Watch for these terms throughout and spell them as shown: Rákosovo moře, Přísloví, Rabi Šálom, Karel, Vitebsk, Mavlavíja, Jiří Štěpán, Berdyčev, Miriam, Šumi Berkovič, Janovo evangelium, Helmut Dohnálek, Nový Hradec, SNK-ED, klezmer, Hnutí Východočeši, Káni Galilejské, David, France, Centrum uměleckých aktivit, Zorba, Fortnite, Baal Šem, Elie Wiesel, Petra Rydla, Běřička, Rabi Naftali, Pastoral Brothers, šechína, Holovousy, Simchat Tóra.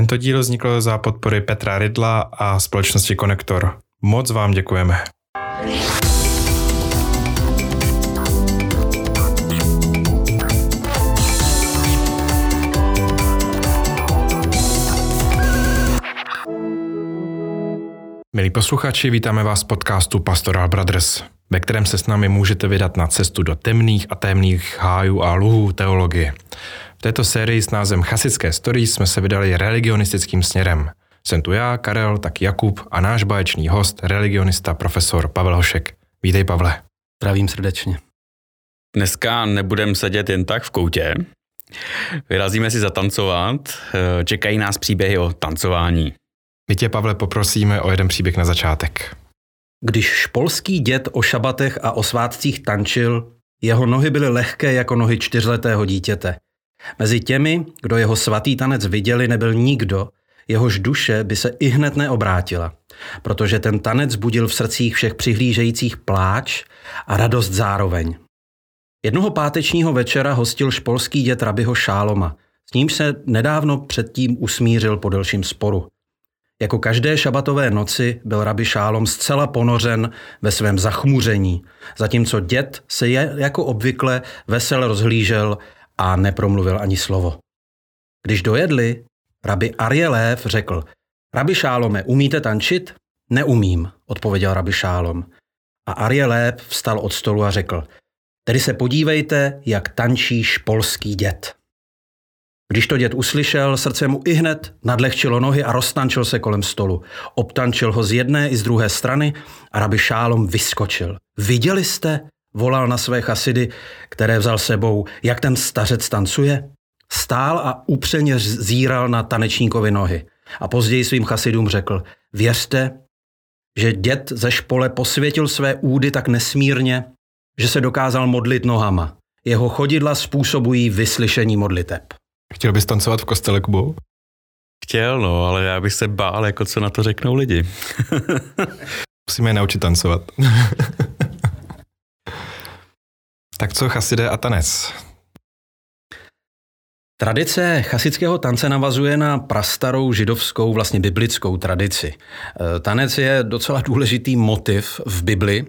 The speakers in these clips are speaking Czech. Tento díl vznikl za podpory Petra Rydla a společnosti Konektor. Moc vám děkujeme. Milí posluchači, vítáme vás v podcastu Pastoral Brothers, ve kterém se s námi můžete vydat na cestu do temných a témných hájů a luhů teologie. V této sérii s názvem Chasické stories jsme se vydali religionistickým směrem. Jsem tu já, Karel, tak Jakub a náš báječný host, religionista profesor Pavel Hošek. Vítej, Pavle. Zdravím srdečně. Dneska nebudem sedět jen tak v koutě. Vyrazíme si zatancovat. Čekají nás příběhy o tancování. My tě, Pavle, poprosíme o jeden příběh na začátek. Když polský děd o šabatech a o svátcích tančil, jeho nohy byly lehké jako nohy 4letého dítěte. Mezi těmi, kdo jeho svatý tanec viděli, nebyl nikdo, jehož duše by se ihned neobrátila, protože ten tanec budil v srdcích všech přihlížejících pláč a radost zároveň. Jednoho pátečního večera hostil špolský děd Rabiho Šáloma, s nímž se nedávno předtím usmířil po delším sporu. Jako každé šabatové noci byl Rabi Šálom zcela ponořen ve svém zachmuření, zatímco děd se jako obvykle vesel rozhlížel a nepromluvil ani slovo. Když dojedli, rabi Arie Lév řekl: Rabi Šálome, umíte tančit? Neumím, odpověděl Rabi Šálom. A Arie Lév vstal od stolu a řekl: Tedy se podívejte, jak tančí špolský děd. Když to děd uslyšel, srdce mu ihned nadlehčilo nohy a roztančil se kolem stolu. Obtančil ho z jedné i z druhé strany a Rabi Šálom vyskočil. Viděli jste? Volal na své chasidy, které vzal sebou, jak ten stařec tancuje. Stál a upřeně zíral na tanečníkovi nohy. A později svým chasidům řekl: Věřte, že děd ze špole posvětil své údy tak nesmírně, že se dokázal modlit nohama. Jeho chodidla způsobují vyslyšení modliteb. Chtěl bys tancovat v kostele, Kubo? Chtěl, no, ale já bych se bál, jako co na to řeknou lidi. Musíme je naučit tancovat. Tak co chasidé a tanec? Tradice chasického tance navazuje na prastarou židovskou, vlastně biblickou tradici. Tanec je docela důležitý motiv v Bibli,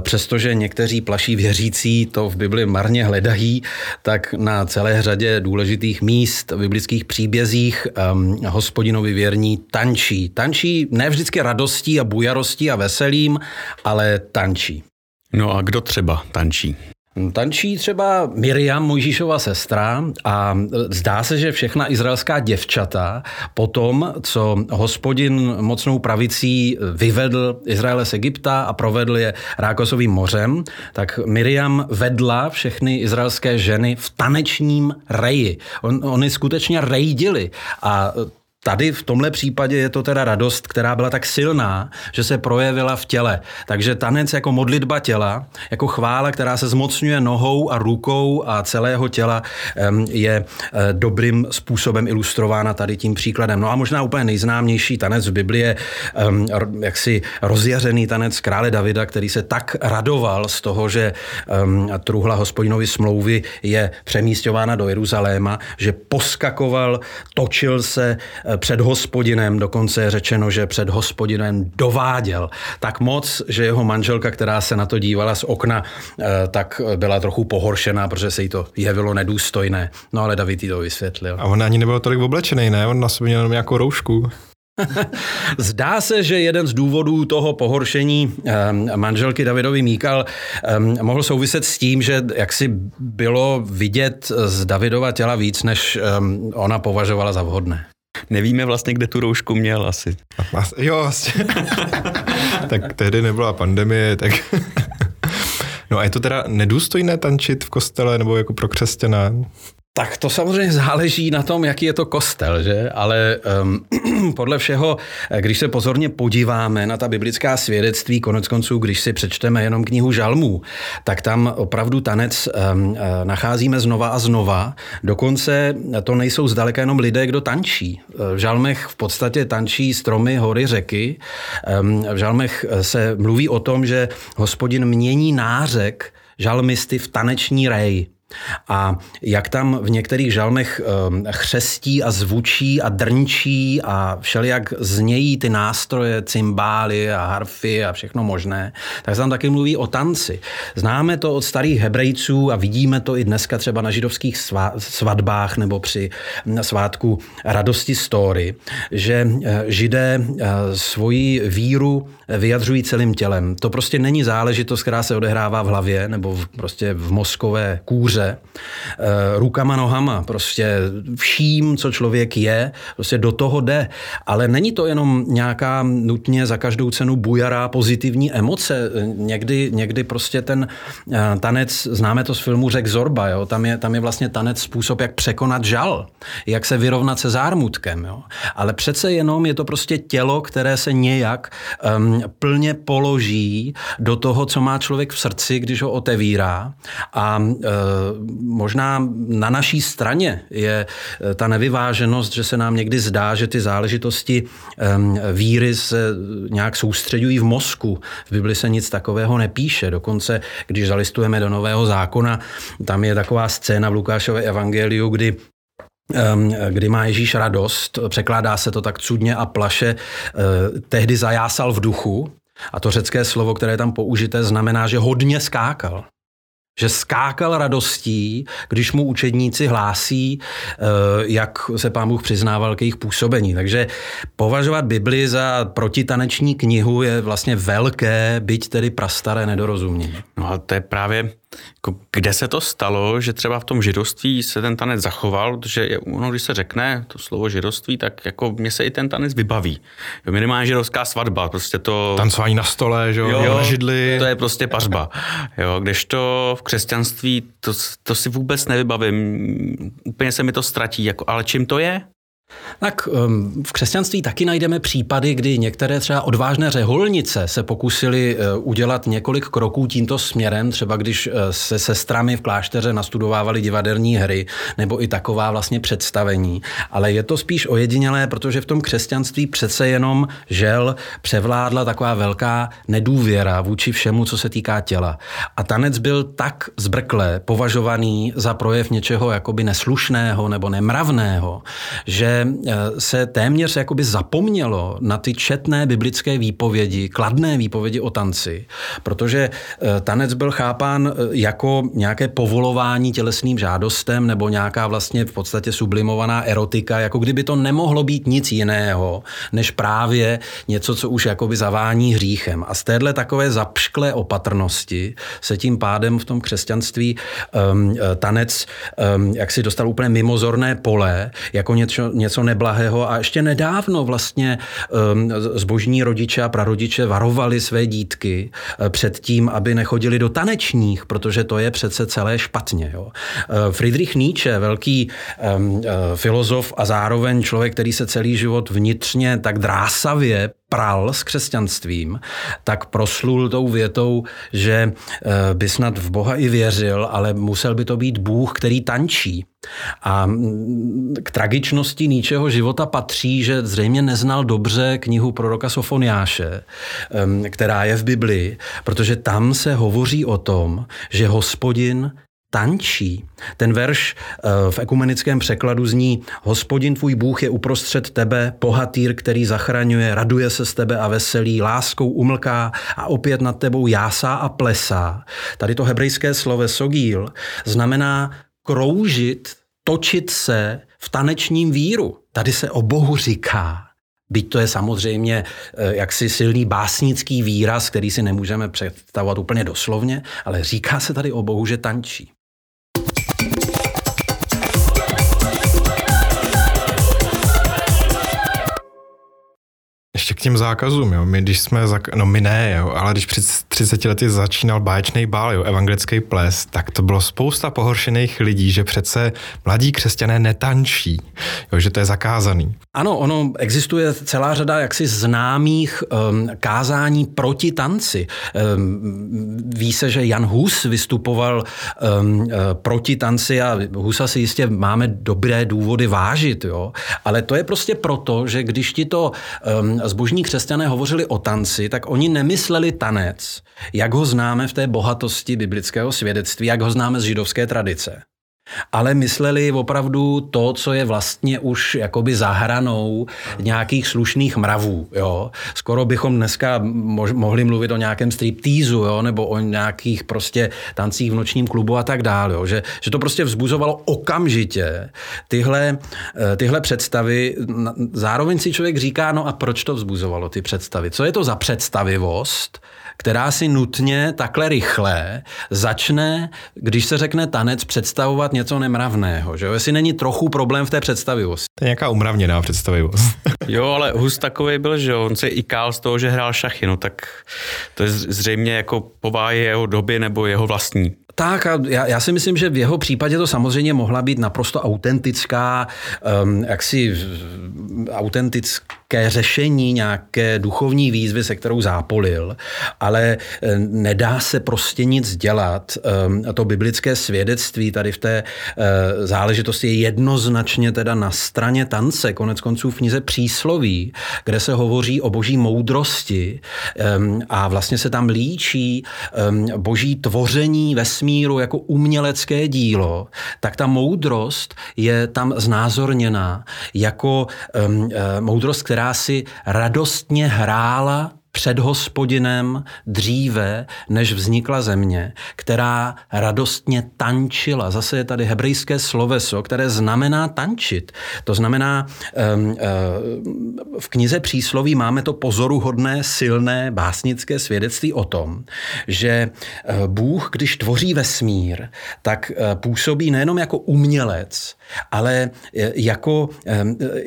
přestože někteří plaší věřící to v Bibli marně hledají, tak na celé řadě důležitých míst v biblických příbězích Hospodinovi věrní tančí. Tančí ne vždycky radostí a bujarostí a veselím, ale tančí. No a kdo třeba tančí? Tančí třeba Miriam, Mojžíšova sestra, a zdá se, že všechna izraelská děvčata po tom, co Hospodin mocnou pravicí vyvedl Izraele z Egypta a provedl je Rákosovým mořem, tak Miriam vedla všechny izraelské ženy v tanečním reji. Oni skutečně rejdili a tady v tomhle případě je to teda radost, která byla tak silná, že se projevila v těle. Takže tanec jako modlitba těla, jako chvála, která se zmocňuje nohou a rukou a celého těla, je dobrým způsobem ilustrována tady tím příkladem. No a možná úplně nejznámější tanec v Biblii je jaksi rozjařený tanec krále Davida, který se tak radoval z toho, že truhla Hospodinovy smlouvy je přemísťována do Jeruzaléma, že poskakoval, točil se před Hospodinem, dokonce je řečeno, že před Hospodinem dováděl tak moc, že jeho manželka, která se na to dívala z okna, tak byla trochu pohoršená, protože se jí to jevilo nedůstojné. No ale David jí to vysvětlil. A on ani nebyl tolik oblečený, ne? On na sobě měl jenom nějakou roušku. Zdá se, že jeden z důvodů toho pohoršení manželky Davidovi Míkal mohl souviset s tím, že jaksi bylo vidět z Davidova těla víc, než ona považovala za vhodné. Nevíme vlastně, kde tu roušku měl asi. Jo, vlastně. Tak tehdy nebyla pandemie, tak... No a je to teda nedůstojné tančit v kostele nebo jako pro křesťana? Tak to samozřejmě záleží na tom, jaký je to kostel, že? Ale podle všeho, když se pozorně podíváme na ta biblická svědectví, koneckonců, když si přečteme jenom knihu Žalmů, tak tam opravdu tanec nacházíme znova a znova. Dokonce to nejsou zdaleka jenom lidé, kdo tančí. V Žalmech v podstatě tančí stromy, hory, řeky. V Žalmech se mluví o tom, že Hospodin mění nářek žalmisty v taneční rej. A jak tam v některých žalmech chřestí a zvučí a drnčí a všelijak znějí ty nástroje, cymbály a harfy a všechno možné, tak se tam taky mluví o tanci. Známe to od starých Hebrejců a vidíme to i dneska třeba na židovských svatbách nebo při svátku radosti Story, že Židé svoji víru vyjadřují celým tělem. To prostě není záležitost, která se odehrává v hlavě nebo prostě v mozkové kůře, rukama, nohama, prostě vším, co člověk je, prostě do toho jde. Ale není to jenom nějaká nutně za každou cenu bujará pozitivní emoce. Někdy prostě ten tanec, známe to z filmu Řek Zorba, jo? Tam je vlastně tanec způsob, jak překonat žal, jak se vyrovnat se zármutkem. Jo? Ale přece jenom je to prostě tělo, které se nějak plně položí do toho, co má člověk v srdci, když ho otevírá. A možná na naší straně je ta nevyváženost, že se nám někdy zdá, že ty záležitosti víry se nějak soustředují v mozku. V Bibli se nic takového nepíše. Dokonce, když zalistujeme do Nového zákona, tam je taková scéna v Lukášově evangeliu, kdy má Ježíš radost, překládá se to tak cudně a plaše, tehdy zajásal v duchu. A to řecké slovo, které je tam použité, znamená, že hodně skákal. Že skákal radostí, když mu učedníci hlásí, jak se Pán Bůh přiznával k jejich působení. Takže považovat Bibli za protitaneční knihu je vlastně velké, byť tedy prastaré nedorozumění. No a to je právě, jako, kde se to stalo, že třeba v tom židovství se ten tanec zachoval, protože ono, když se řekne to slovo židovství, tak jako mě se i ten tanec vybaví. Minimálně židovská svatba, prostě to... Tancování na stole, že jo, na židli. To je prostě pařba. Jo, kdežto v křesťanství to si vůbec nevybavím. Úplně se mi to ztratí, jako, ale čím to je? Tak v křesťanství taky najdeme případy, kdy některé třeba odvážné řeholnice se pokusily udělat několik kroků tímto směrem, třeba když se sestrami v klášteře nastudovávaly divadelní hry nebo i taková vlastně představení. Ale je to spíš ojedinělé, protože v tom křesťanství přece jenom žel převládla taková velká nedůvěra vůči všemu, co se týká těla. A tanec byl tak zbrkle považovaný za projev něčeho jakoby neslušného nebo nemravného, že se téměř jakoby zapomnělo na ty četné biblické výpovědi, kladné výpovědi o tanci, protože tanec byl chápán jako nějaké povolování tělesným žádostem nebo nějaká vlastně v podstatě sublimovaná erotika, jako kdyby to nemohlo být nic jiného, než právě něco, co už jakoby zavání hříchem. A z téhle takové zapšklé opatrnosti se tím pádem v tom křesťanství tanec jak si dostal úplně mimozorné pole, jako něco neblahého a ještě nedávno vlastně zbožní rodiče a prarodiče varovali své dítky před tím, aby nechodili do tanečních, protože to je přece celé špatně. Jo. Friedrich Nietzsche, velký filozof a zároveň člověk, který se celý život vnitřně tak drásavě pral s křesťanstvím, tak proslul tou větou, že by snad v Boha i věřil, ale musel by to být Bůh, který tančí. A k tragičnosti Nietzscheho života patří, že zřejmě neznal dobře knihu proroka Sofoniáše, která je v Biblii, protože tam se hovoří o tom, že Hospodin tančí. Ten verš v ekumenickém překladu zní: Hospodin tvůj Bůh je uprostřed tebe, bohatýr, který zachraňuje, raduje se z tebe a veselí, láskou umlká a opět nad tebou jásá a plesá. Tady to hebrejské slovo sogíl znamená kroužit, točit se v tanečním víru. Tady se o Bohu říká. Byť to je samozřejmě jaksi silný básnický výraz, který si nemůžeme představovat úplně doslovně, ale říká se tady o Bohu, že tančí. Ještě k těm zákazům, jo. Ale když před 30 lety začínal báječný bál, jo, evangelický ples, tak to bylo spousta pohoršených lidí, že přece mladí křesťané netančí, jo, že to je zakázaný. Ano, ono existuje celá řada jaksi známých kázání proti tanci. Ví se, že Jan Hus vystupoval proti tanci a Husa si jistě máme dobré důvody vážit, jo. Ale to je prostě proto, že když ti to zbožní dnešní křesťané hovořili o tanci, tak oni nemysleli tanec, jak ho známe v té bohatosti biblického svědectví, jak ho známe z židovské tradice. Ale mysleli opravdu to, co je vlastně už jakoby za hranou nějakých slušných mravů. Jo? Skoro bychom dneska mohli mluvit o nějakém striptýzu, jo? Nebo o nějakých prostě tancích v nočním klubu a tak dále. Jo? Že to prostě vzbuzovalo okamžitě tyhle představy. Zároveň si člověk říká, no a proč to vzbuzovalo ty představy? Co je to za představivost, která si nutně takhle rychle začne, když se řekne tanec, představovat něco nemravného, že jo? Jestli není trochu problém v té představivosti. To je nějaká umravněná představivost. Jo, ale Hus takovej byl, že jo? On se ikál z toho, že hrál šachy, no tak to je zřejmě jako povahy jeho doby nebo jeho vlastní. Tak a já si myslím, že v jeho případě to samozřejmě mohla být naprosto autentická, jaksi autentické řešení nějaké duchovní výzvy, se kterou zápolil, ale nedá se prostě nic dělat. To biblické svědectví tady v té záležitosti je jednoznačně teda na straně tance, koneckonců v knize Přísloví, kde se hovoří o boží moudrosti a vlastně se tam líčí boží tvoření ve smíru jako umělecké dílo, tak ta moudrost je tam znázorněná jako moudrost, která si radostně hrála před Hospodinem dříve, než vznikla země, která radostně tančila. Zase je tady hebrejské sloveso, které znamená tančit. To znamená, v knize Přísloví máme to pozoruhodné, silné, básnické svědectví o tom, že Bůh, když tvoří vesmír, tak působí nejenom jako umělec, ale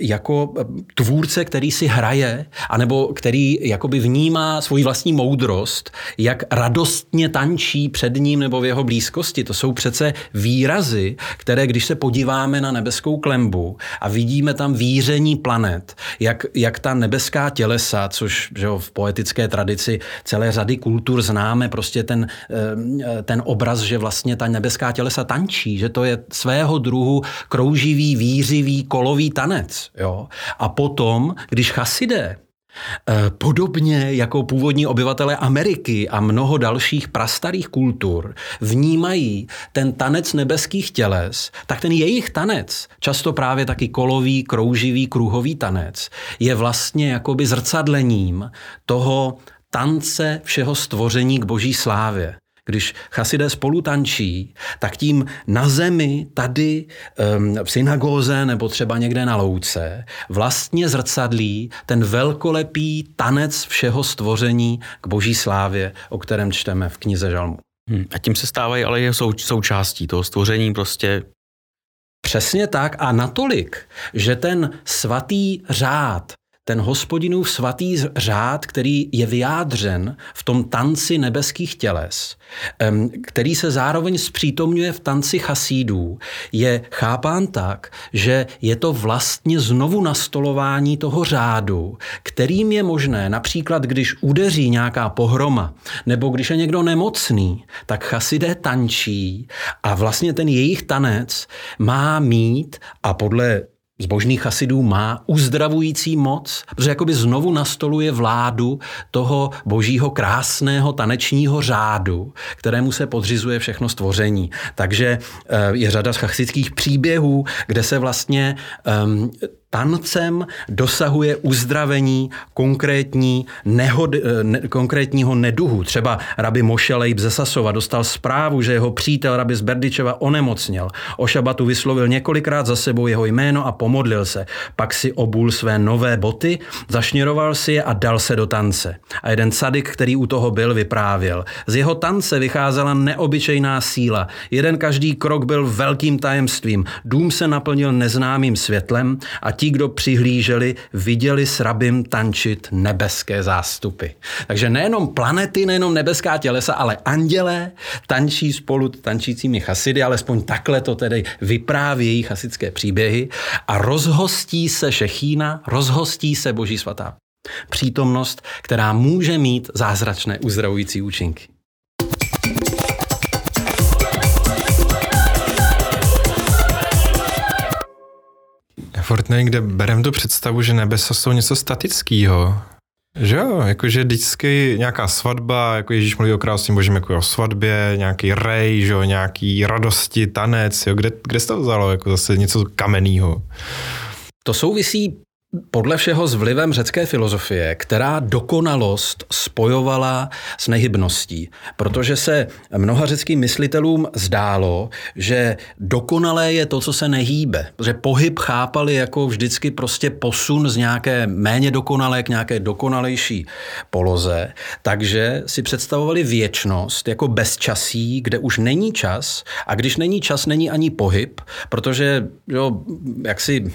jako tvůrce, který si hraje, anebo který jakoby vnímá svoji vlastní moudrost, jak radostně tančí před ním nebo v jeho blízkosti. To jsou přece výrazy, které, když se podíváme na nebeskou klembu a vidíme tam víření planet, jak ta nebeská tělesa, což že jo, v poetické tradici celé řady kultur známe, prostě ten obraz, že vlastně ta nebeská tělesa tančí, že to je svého druhu krouživý, vířivý, kolový tanec. Jo? A potom, když chasidé, podobně jako původní obyvatelé Ameriky a mnoho dalších prastarých kultur, vnímají ten tanec nebeských těles, tak ten jejich tanec, často právě taky kolový, krouživý, kruhový tanec, je vlastně jakoby zrcadlením toho tance všeho stvoření k boží slávě. Když chasidé spolu tančí, tak tím na zemi, tady v synagóze nebo třeba někde na louce, vlastně zrcadlí ten velkolepý tanec všeho stvoření k boží slávě, o kterém čteme v knize Žalmu. A tím se stávají ale jeho součástí toho stvoření prostě. Přesně tak a natolik, že ten svatý řád, ten Hospodinův svatý řád, který je vyjádřen v tom tanci nebeských těles, který se zároveň zpřítomňuje v tanci chasídů, je chápán tak, že je to vlastně znovu nastolování toho řádu, kterým je možné, například když udeří nějaká pohroma, nebo když je někdo nemocný, tak chasidé tančí a vlastně ten jejich tanec má mít a podle zbožných chasidů má uzdravující moc, protože jakoby znovu nastoluje vládu toho božího krásného tanečního řádu, kterému se podřizuje všechno stvoření. Takže je řada chasidských příběhů, kde se vlastně tancem dosahuje uzdravení konkrétního neduhu. Třeba Rabi Moša Lejb ze Sasova dostal zprávu, že jeho přítel Rabi z Berdyčeva onemocněl. O šabatu vyslovil několikrát za sebou jeho jméno a pomodlil se. Pak si obul své nové boty, zašněroval si je a dal se do tance. A jeden sadik, který u toho byl, vyprávěl. Z jeho tance vycházela neobyčejná síla. Jeden každý krok byl velkým tajemstvím. Dům se naplnil neznámým světlem a ti, kdo přihlíželi, viděli s Rabim tančit nebeské zástupy. Takže nejenom planety, nejenom nebeská tělesa, ale andělé tančí spolu tančícími chasidy, alespoň takhle to tedy vyprávějí chasické příběhy a rozhostí se šechína, rozhostí se boží svatá přítomnost, která může mít zázračné uzdravující účinky. Fortnite, kde bereme tu představu, že nebesa jsou něco statického. Že jo, jakože vždycky nějaká svatba, jako Ježíš mluví o krásným božím, jako o svatbě, nějaký rej, že jo, nějaký radosti, tanec, jo, kde se to vzalo, jako zase něco kamenného. To souvisí podle všeho s vlivem řecké filozofie, která dokonalost spojovala s nehybností, protože se mnoha řeckým myslitelům zdálo, že dokonalé je to, co se nehýbe. Že pohyb chápali jako vždycky prostě posun z nějaké méně dokonalé k nějaké dokonalejší poloze, takže si představovali věčnost jako bezčasí, kde už není čas, a když není čas, není ani pohyb, protože jo, jaksi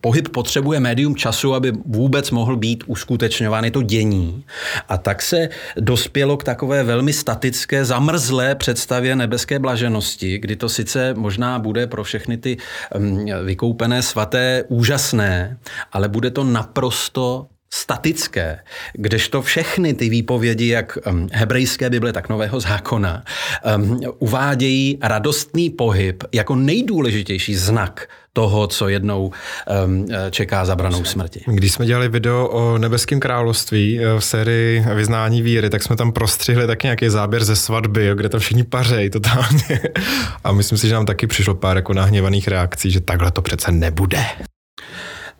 pohyb potřebuje médium času, aby vůbec mohl být uskutečňováno to dění. A tak se dospělo k takové velmi statické, zamrzlé představě nebeské blaženosti, kdy to sice možná bude pro všechny ty vykoupené svaté úžasné, ale bude to naprosto statické, kdežto všechny ty výpovědi, jak hebrejské Bible, tak Nového zákona, uvádějí radostný pohyb jako nejdůležitější znak toho, co jednou čeká za branou smrti. Když jsme dělali video o nebeském království v sérii Vyznání víry, tak jsme tam prostřihli taky nějaký záběr ze svatby, kde tam všichni pařejí totálně. A myslím si, že nám taky přišlo pár jako nahněvaných reakcí, že takhle to přece nebude.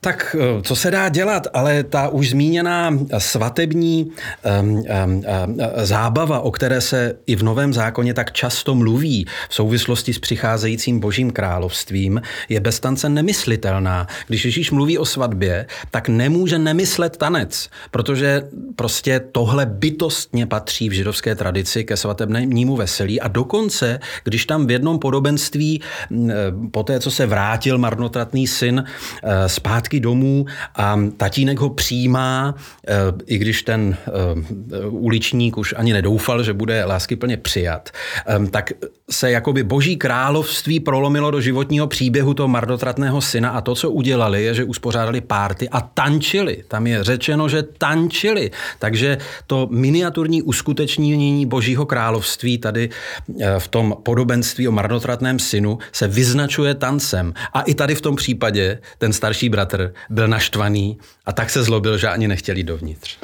Tak co se dá dělat, ale ta už zmíněná svatební zábava, o které se i v Novém zákoně tak často mluví v souvislosti s přicházejícím Božím královstvím, je bez tance nemyslitelná. Když Ježíš mluví o svatbě, tak nemůže nemyslet tanec, protože prostě tohle bytostně patří v židovské tradici ke svatebnímu veselí, a dokonce, když tam v jednom podobenství po té, co se vrátil marnotratný syn zpátky domů a tatínek ho přijímá, i když ten uličník už ani nedoufal, že bude láskyplně přijat, tak se jakoby boží království prolomilo do životního příběhu toho marnotratného syna, a to, co udělali, je, že uspořádali párty a tančili. Tam je řečeno, že tančili. Takže to miniaturní uskutečnění božího království tady v tom podobenství o marnotratném synu se vyznačuje tancem. A i tady v tom případě ten starší bratr byl naštvaný a tak se zlobil, že ani nechtěl jít dovnitř.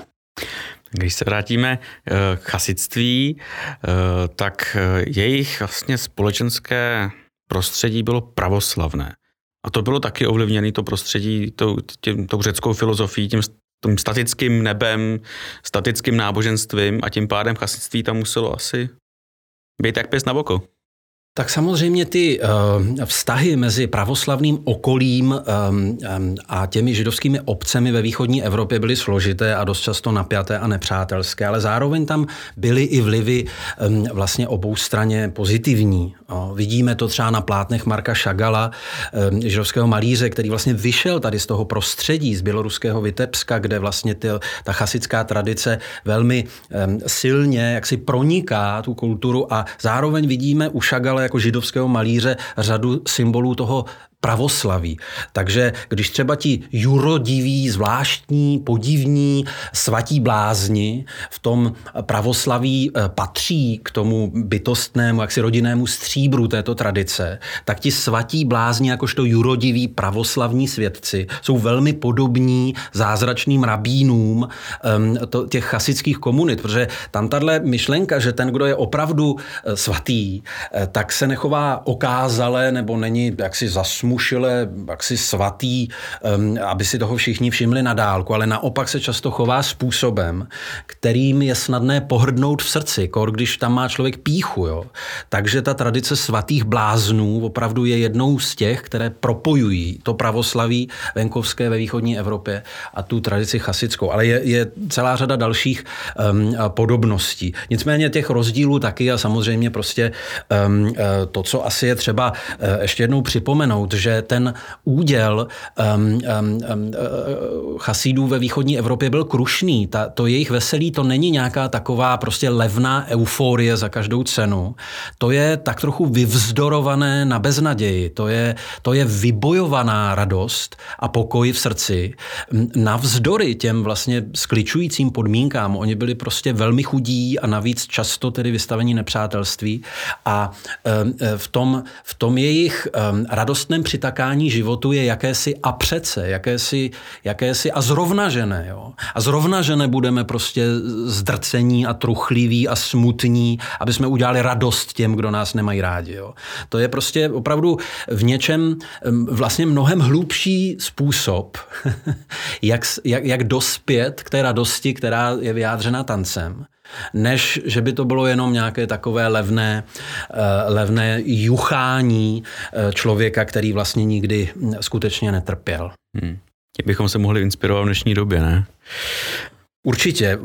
Když se vrátíme k chasictví, tak jejich vlastně společenské prostředí bylo pravoslavné. A to bylo taky ovlivněné to prostředí tou řeckou filozofií, tím statickým nebem, statickým náboženstvím, a tím pádem chasictví tam muselo asi být jak pěst na boko. Tak samozřejmě ty vztahy mezi pravoslavným okolím a těmi židovskými obcemi ve východní Evropě byly složité a dost často napjaté a nepřátelské, ale zároveň tam byly i vlivy vlastně oboustranně pozitivní. Vidíme to třeba na plátnech Marka Chagala, židovského malíře, který vlastně vyšel tady z toho prostředí, z běloruského Vitebska, kde vlastně ta chasická tradice velmi silně jaksi proniká tu kulturu, a zároveň vidíme u Chagala jako židovského malíře řadu symbolů toho pravoslaví. Takže když třeba ti jurodiví, zvláštní, podivní, svatí blázni v tom pravoslaví patří k tomu bytostnému, jaksi rodinnému stříbru této tradice, tak ti svatí blázni, jakožto jurodiví pravoslavní světci, jsou velmi podobní zázračným rabínům těch chasických komunit, protože tam tahle myšlenka, že ten, kdo je opravdu svatý, tak se nechová okázale nebo není jaksi zasmušile, jaksi svatý, aby si toho všichni všimli na dálku, ale naopak se často chová způsobem, kterým je snadné pohrdnout v srdci, když tam má člověk pýchu. Jo? Takže ta tradice svatých bláznů opravdu je jednou z těch, které propojují to pravoslaví venkovské ve východní Evropě a tu tradici chasickou. Ale je celá řada dalších podobností. Nicméně těch rozdílů taky, a samozřejmě prostě to, co asi je třeba ještě jednou připomenout, že ten úděl chasidů ve východní Evropě byl krušný. To jejich veselí, to není nějaká taková prostě levná euforie za každou cenu. To je tak trochu vyvzdorované na beznaději. To je vybojovaná radost a pokoj v srdci navzdory těm vlastně skličujícím podmínkám. Oni byli prostě velmi chudí a navíc často tedy vystavení nepřátelství. A v tom jejich radostném přitakání životu je jakési a přece, jakési a zrovnažené. Jo? A zrovnažené budeme prostě zdrcení a truchliví a smutní, aby jsme udělali radost těm, kdo nás nemají rádi. Jo? To je prostě opravdu v něčem vlastně mnohem hlubší způsob, jak dospět k té radosti, která je vyjádřena tancem, než že by to bylo jenom nějaké takové levné juchání člověka, který vlastně nikdy skutečně netrpěl. Bychom se mohli inspirovat v dnešní době, ne? Určitě.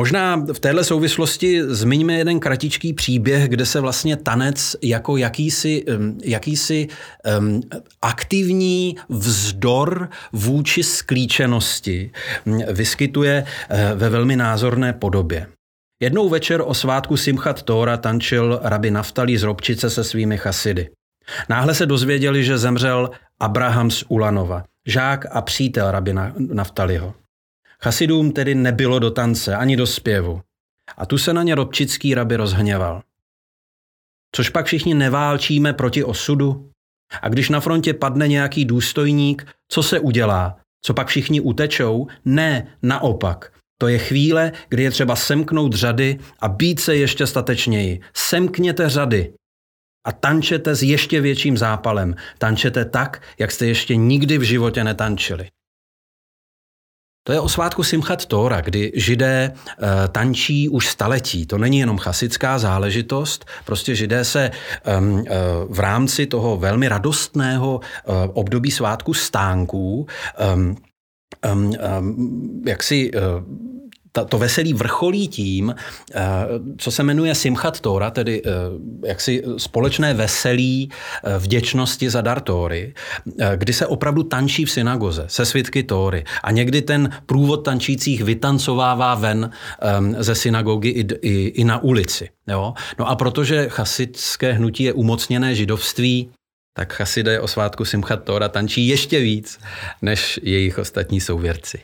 Možná v téhle souvislosti zmiňme jeden kratičký příběh, kde se vlastně tanec jako jakýsi aktivní vzdor vůči sklíčenosti vyskytuje ve velmi názorné podobě. Jednou večer o svátku Simchat Tóra tančil Rabi Naftali z Robčice se svými chasidy. Náhle se dozvěděli, že zemřel Abraham z Ulanova, žák a přítel Rabi Naftaliho. Chasidům tedy nebylo do tance ani do zpěvu. A tu se na ně robčický rabi rozhněval. Což pak všichni neválčíme proti osudu? A když na frontě padne nějaký důstojník, co se udělá? Co pak všichni utečou? Ne, naopak. To je chvíle, kdy je třeba semknout řady a být se ještě statečněji. Semkněte řady a tančete s ještě větším zápalem. Tančete tak, jak jste ještě nikdy v životě netančili. To je o svátku Simchat Tóra, kdy židé tančí už staletí. To není jenom chasická záležitost, prostě židé se v rámci toho velmi radostného období svátku stánků to veselí vrcholí tím, co se jmenuje Simchat Tóra, tedy jaksi společné veselí vděčnosti za dar Tóry, kdy se opravdu tančí v synagoze se svědky Tóry. A někdy ten průvod tančících vytancovává ven ze synagogy i na ulici. Jo? No a protože chasidské hnutí je umocněné židovství, tak chasidé o svátku Simchat Tóra tančí ještě víc než jejich ostatní souvěrci.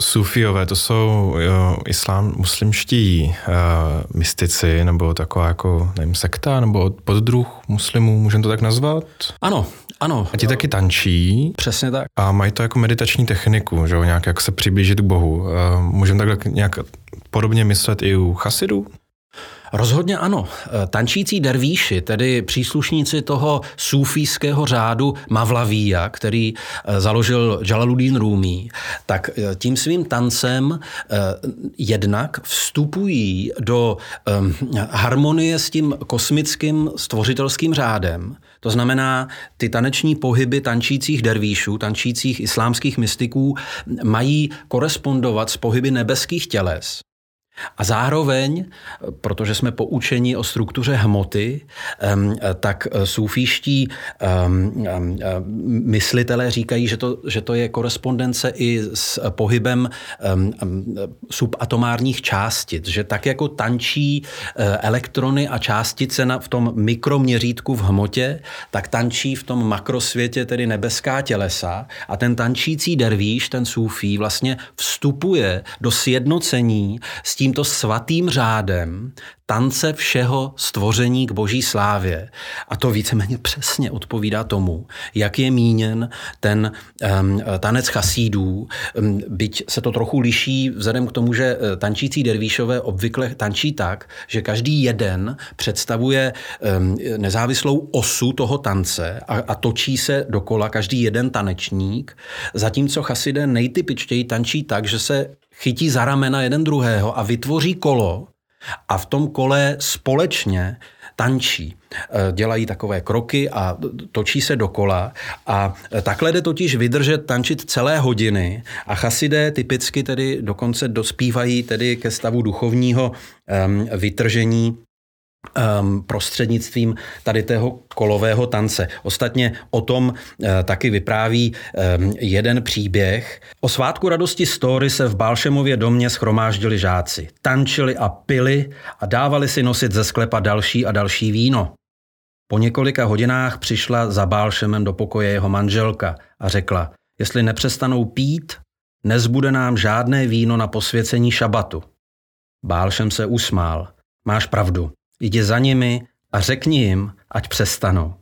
Sufiové, to jsou muslimští mystici, nebo taková jako, nevím, sekta, nebo poddruh muslimů, můžeme to tak nazvat? Ano. A ti taky tančí. Přesně tak. A mají to jako meditační techniku, že jo, nějak jak se přiblížit k Bohu. Můžeme takhle nějak podobně myslet i u chasidů? Rozhodně ano. Tančící dervíši, tedy příslušníci toho sufijského řádu Mavlavíja, který založil Jalaludín Rúmí, tak tím svým tancem jednak vstupují do harmonie s tím kosmickým stvořitelským řádem. To znamená, ty taneční pohyby tančících dervíšů, tančících islámských mystiků mají korespondovat s pohyby nebeských těles. A zároveň, protože jsme poučeni o struktuře hmoty, tak sufíští myslitelé říkají, že to je korespondence i s pohybem subatomárních částic. Že tak jako tančí elektrony a částice v tom mikroměřítku v hmotě, tak tančí v tom makrosvětě, tedy nebeská tělesa. A ten tančící dervíš, ten sufí, vlastně vstupuje do sjednocení s tímto svatým řádem tance všeho stvoření k boží slávě. A to víceméně přesně odpovídá tomu, jak je míněn ten tanec chasídů, byť se to trochu liší vzhledem k tomu, že tančící dervíšové obvykle tančí tak, že každý jeden představuje nezávislou osu toho tance a točí se dokola každý jeden tanečník, zatímco chasidé nejtypičtěji tančí tak, že se chytí za ramena jeden druhého a vytvoří kolo a v tom kole společně tančí. Dělají takové kroky a točí se dokola a takhle jde totiž vydržet tančit celé hodiny a chasidé typicky tedy dokonce dospívají tedy ke stavu duchovního vytržení prostřednictvím tady tého kolového tance. Ostatně o tom taky vypráví jeden příběh. O svátku radosti Tóry se v Baal Shemově domě shromáždili žáci. Tančili a pili a dávali si nosit ze sklepa další a další víno. Po několika hodinách přišla za Baal Shemem do pokoje jeho manželka a řekla, jestli nepřestanou pít, nezbude nám žádné víno na posvěcení šabatu. Baal Shem se usmál. Máš pravdu, jdi za nimi a řekni jim, ať přestanou.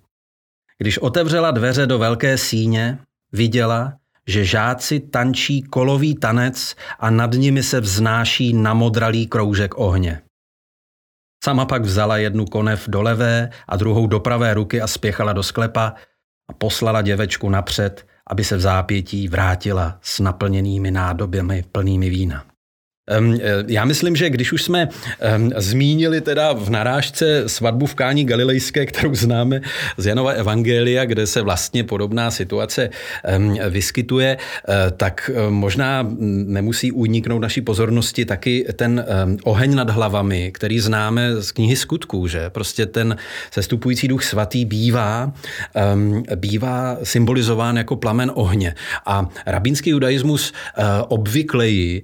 Když otevřela dveře do velké síně, viděla, že žáci tančí kolový tanec a nad nimi se vznáší namodralý kroužek ohně. Sama pak vzala jednu konev do levé a druhou do pravé ruky a spěchala do sklepa a poslala děvečku napřed, aby se v zápětí vrátila s naplněnými nádoběmi plnými vína. Já myslím, že když už jsme zmínili teda v narážce svatbu v Káni Galilejské, kterou známe z Janova evangelia, kde se vlastně podobná situace vyskytuje, tak možná nemusí uniknout naší pozornosti taky ten oheň nad hlavami, který známe z knihy Skutků, že prostě ten sestupující Duch Svatý bývá symbolizován jako plamen ohně. A rabínský judaismus obvykleji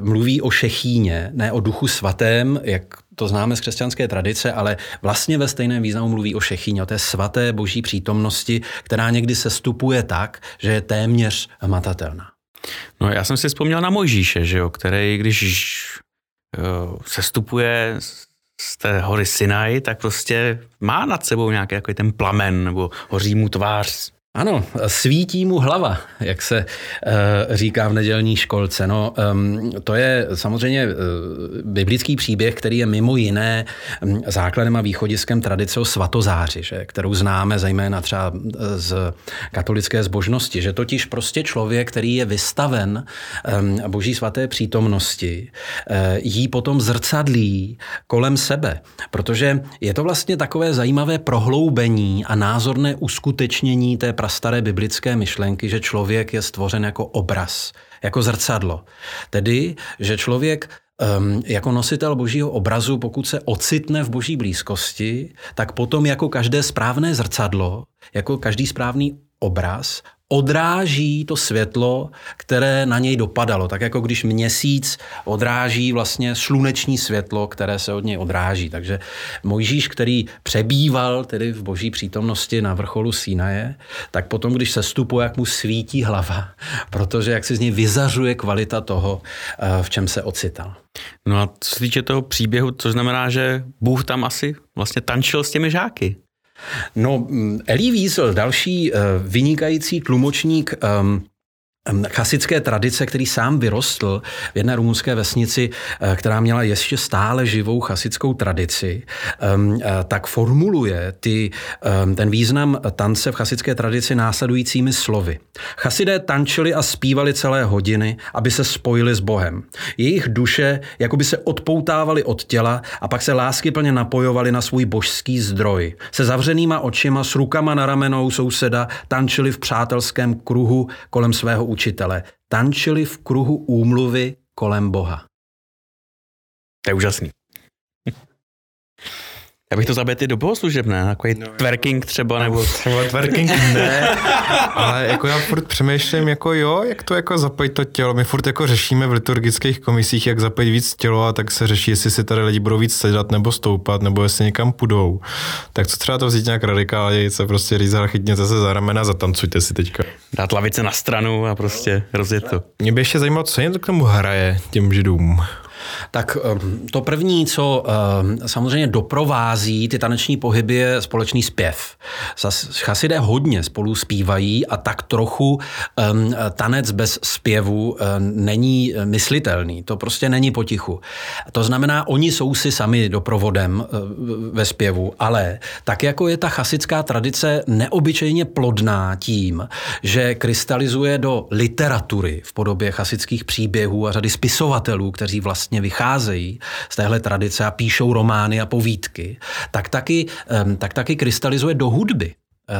mluví o šechíně, ne o Duchu Svatém, jak to známe z křesťanské tradice, ale vlastně ve stejném významu mluví o šechíně, o té svaté boží přítomnosti, která někdy sestupuje tak, že je téměř hmatatelná. No já jsem si vzpomněl na Mojžíše, že jo, který když sestupuje z té hory Sinaj, tak prostě má nad sebou nějaký jako ten plamen, nebo hoří mu tvář. Ano, svítí mu hlava, jak se říká v nedělní školce. No, to je samozřejmě biblický příběh, který je mimo jiné základem a východiskem tradice o svatozáři, že, kterou známe zejména třeba z katolické zbožnosti, že totiž prostě člověk, který je vystaven boží svaté přítomnosti, jí potom zrcadlí kolem sebe, protože je to vlastně takové zajímavé prohloubení a názorné uskutečnění té prastaré biblické myšlenky, že člověk je stvořen jako obraz, jako zrcadlo. Tedy, že člověk jako nositel božího obrazu, pokud se ocitne v boží blízkosti, tak potom jako každé správné zrcadlo, jako každý správný obraz, odráží to světlo, které na něj dopadalo. Tak jako když měsíc odráží vlastně sluneční světlo, které se od něj odráží. Takže Mojžíš, který přebýval tedy v boží přítomnosti na vrcholu Sinaje, tak potom, když sestupuje, jak mu svítí hlava, protože jak se z něj vyzařuje kvalita toho, v čem se ocital. No a co se týče toho příběhu, což znamená, že Bůh tam asi vlastně tančil s těmi žáky. No, Elie Wiesel, další vynikající tlumočník chasické tradice, který sám vyrostl v jedné rumunské vesnici, která měla ještě stále živou chasickou tradici, tak formuluje ten význam tance v chasické tradici následujícími slovy. Chasidé tančili a zpívali celé hodiny, aby se spojili s Bohem. Jejich duše jakoby se odpoutávaly od těla a pak se láskyplně napojovaly na svůj božský zdroj. Se zavřenýma očima, s rukama na ramenou souseda tančili v přátelském kruhu kolem svého učitele. Tančili v kruhu úmluvy kolem Boha. To je úžasný. Já bych to zaběhl do bohoslužeb, ne? Takový twerking třeba, nebo... Twerking ne, ale jako já furt přemýšlím, jako jo, jak to jako zapojit to tělo. My furt jako řešíme v liturgických komisích, jak zapojit víc tělo, a tak se řeší, jestli si tady lidi budou víc sedat nebo stoupat, nebo jestli někam půjdou. Tak co třeba to vzít nějak radikálně, se prostě říct, chytněte se za ramena, zatancujte si teďka. Dát lavice na stranu a prostě rozjet to. Mě by ještě zajímalo, co jim to k tomu hraje, těm židům. Tak to první, co samozřejmě doprovází ty taneční pohyby, je společný zpěv. Chasidé hodně spolu zpívají a tak trochu tanec bez zpěvu není myslitelný. To prostě není potichu. To znamená, oni jsou si sami doprovodem ve zpěvu, ale tak jako je ta chasická tradice neobyčejně plodná tím, že krystalizuje do literatury v podobě chasických příběhů a řady spisovatelů, kteří vlastně vycházejí z téhle tradice a píšou romány a povídky, tak taky krystalizuje do hudby.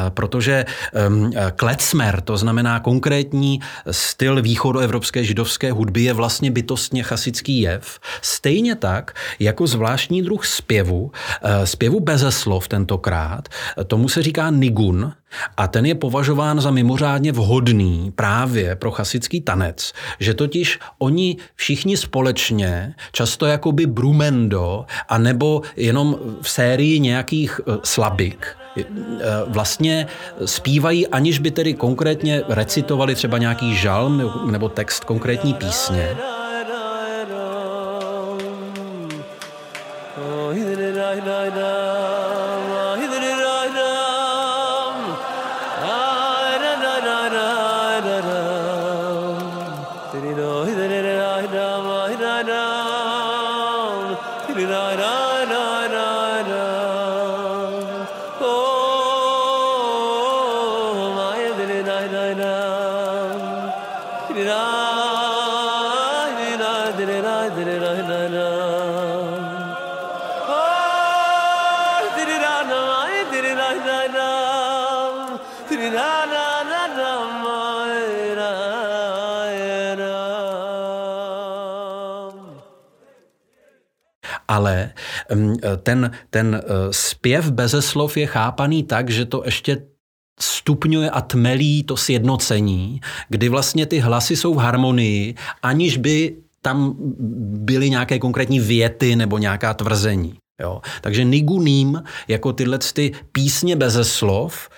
Protože klecmer, to znamená konkrétní styl východoevropské židovské hudby, je vlastně bytostně chasický jev. Stejně tak, jako zvláštní druh zpěvu beze slov tentokrát, tomu se říká nigun a ten je považován za mimořádně vhodný právě pro chasický tanec, že totiž oni všichni společně, často jakoby brumendo, anebo jenom v sérii nějakých slabik, vlastně zpívají, aniž by tedy konkrétně recitovali třeba nějaký žalm nebo text konkrétní písně. Ale ten zpěv beze slov je chápaný tak, že to ještě stupňuje a tmelí to sjednocení, kdy vlastně ty hlasy jsou v harmonii, aniž by tam byly nějaké konkrétní věty nebo nějaká tvrzení. Jo. Takže niguním, jako tyhle ty písně beze slov,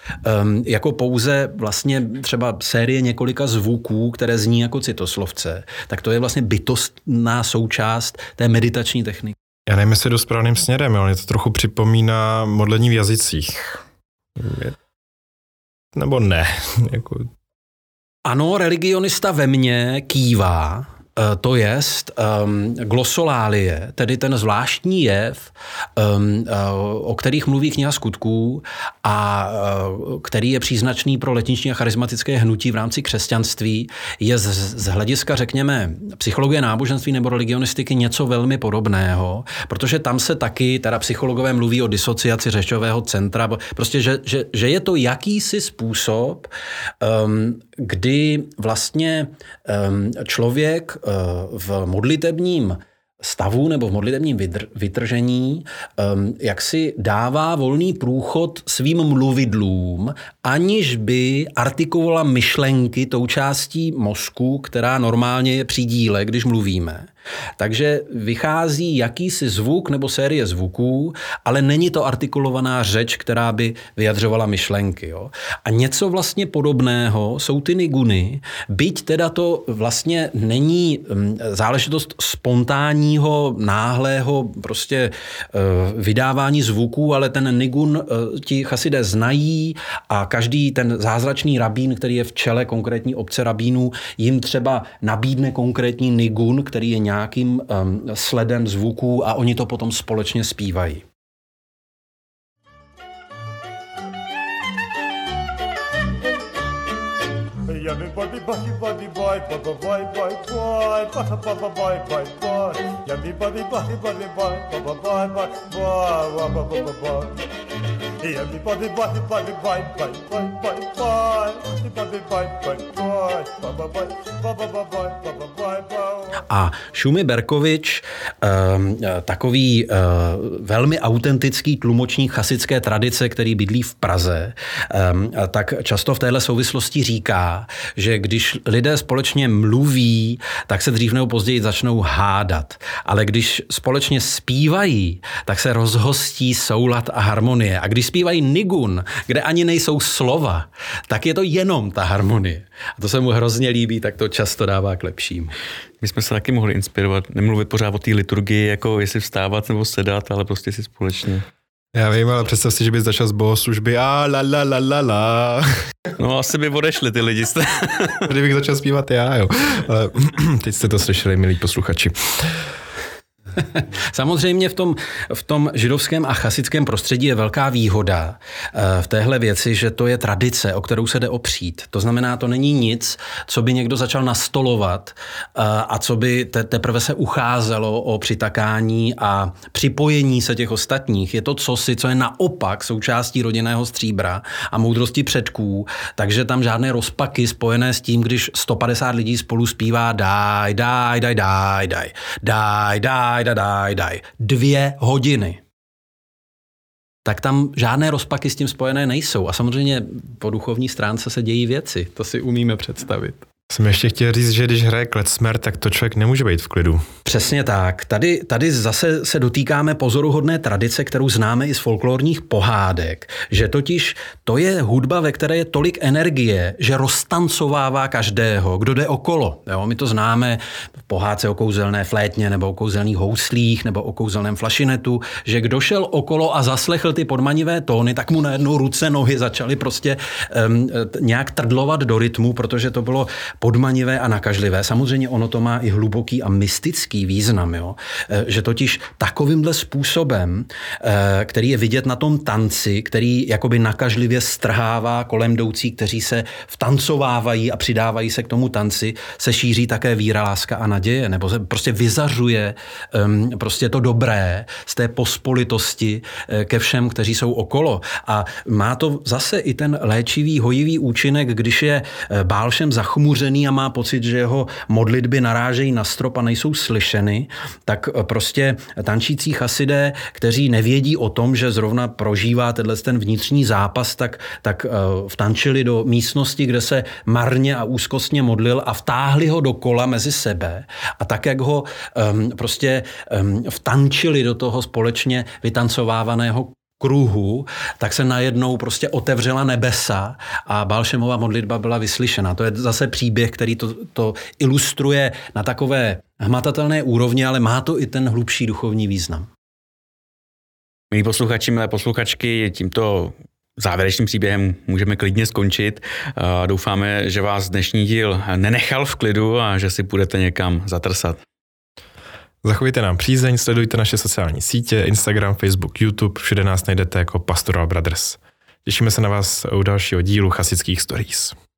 jako pouze vlastně třeba série několika zvuků, které zní jako citoslovce, tak to je vlastně bytostná součást té meditační techniky. Já nevím, jestli jdu správným směrem, ale mě to trochu připomíná modlení v jazycích. Nebo ne. Ano, religionista ve mně kývá, to jest glosolálie, tedy ten zvláštní jev, o kterých mluví kniha Skutků a který je příznačný pro letniční a charismatické hnutí v rámci křesťanství, je z hlediska, řekněme, psychologie náboženství nebo religionistiky něco velmi podobného, protože tam se taky, teda psychologové mluví o disociaci řečového centra, prostě, že je to jakýsi způsob, kdy vlastně člověk v modlitebním stavu nebo v modlitebním vytržení jak si dává volný průchod svým mluvidlům, aniž by artikulovala myšlenky tou částí mozku, která normálně je při díle, když mluvíme. Takže vychází jakýsi zvuk nebo série zvuků, ale není to artikulovaná řeč, která by vyjadřovala myšlenky. Jo? A něco vlastně podobného jsou ty niguny, byť teda to vlastně není záležitost spontánního, náhlého prostě vydávání zvuků, ale ten nigun ti chasidé znají a každý ten zázračný rabín, který je v čele konkrétní obce rabínů, jim třeba nabídne konkrétní nigun, který je nějakým sledem zvuků a oni to potom společně zpívají. A Šumi Berkovič, takový velmi autentický tlumočník chasické tradice, který bydlí v Praze, tak často v téhle souvislosti říká, že když lidé společně mluví, tak se dřív nebo později začnou hádat. Ale když společně zpívají, tak se rozhostí soulad a harmonie. A když zpívají nigun, kde ani nejsou slova, tak je to jenom ta harmonie. A to se mu hrozně líbí, tak to často dává k lepším. My jsme se taky mohli inspirovat, nemluvit pořád o té liturgii, jako jestli vstávat nebo sedat, ale prostě si společně. Já vím, ale představ si, že bys začal z bohoslužby a la. No asi by odešli ty lidi. Kdybych začal zpívat já, jo. Ale teď jste to slyšeli, milí posluchači. Samozřejmě v tom židovském a chasickém prostředí je velká výhoda v téhle věci, že to je tradice, o kterou se jde opřít. To znamená, to není nic, co by někdo začal nastolovat a co by teprve se ucházelo o přitakání a připojení se těch ostatních. Je to cosi, co je naopak součástí rodinného stříbra a moudrosti předků, takže tam žádné rozpaky spojené s tím, když 150 lidí spolu zpívá daj, 2 hodiny. Tak tam žádné rozpaky s tím spojené nejsou. A samozřejmě po duchovní stránce se dějí věci. To si umíme představit. Jsem ještě chtěl říct, že když hraje klezmer, tak to člověk nemůže být v klidu. Přesně tak. Tady zase se dotýkáme pozoruhodné tradice, kterou známe i z folklorních pohádek. Že totiž to je hudba, ve které je tolik energie, že roztancovává každého, kdo jde okolo. Jo, my to známe v pohádce o kouzelné flétně, nebo o kouzelných houslích, nebo o kouzelném flašinetu, že kdo šel okolo a zaslechl ty podmanivé tóny, tak mu najednou ruce, nohy začaly prostě nějak trdlovat do rytmu, protože to bylo podmanivé a nakažlivé. Samozřejmě ono to má i hluboký a mystický význam, jo? Že totiž takovýmhle způsobem, který je vidět na tom tanci, který jakoby nakažlivě strhává kolem jdoucí, kteří se vtancovávají a přidávají se k tomu tanci, se šíří také víra, láska a naděje, nebo se prostě vyzařuje prostě to dobré z té pospolitosti ke všem, kteří jsou okolo. A má to zase i ten léčivý, hojivý účinek, když je Baal Šem zachmuřený a má pocit, že jeho modlitby narážejí na strop a nejsou slyšeny, tak prostě tančící chasidé, kteří nevědí o tom, že zrovna prožívá ten vnitřní zápas, tak vtančili do místnosti, kde se marně a úzkostně modlil a vtáhli ho do kola mezi sebe. A tak, jak ho vtančili do toho společně vytancovávaného kruhu, tak se najednou prostě otevřela nebesa a Baal Šemova modlitba byla vyslyšena. To je zase příběh, který to ilustruje na takové hmatatelné úrovni, ale má to i ten hlubší duchovní význam. Milí posluchači, milé posluchačky, tímto závěrečným příběhem můžeme klidně skončit. Doufáme, že vás dnešní díl nenechal v klidu a že si půjdete někam zatrsat. Zachovejte nám přízeň, sledujte naše sociální sítě, Instagram, Facebook, YouTube, všude nás najdete jako Pastoral Brothers. Těšíme se na vás u dalšího dílu Chasických stories.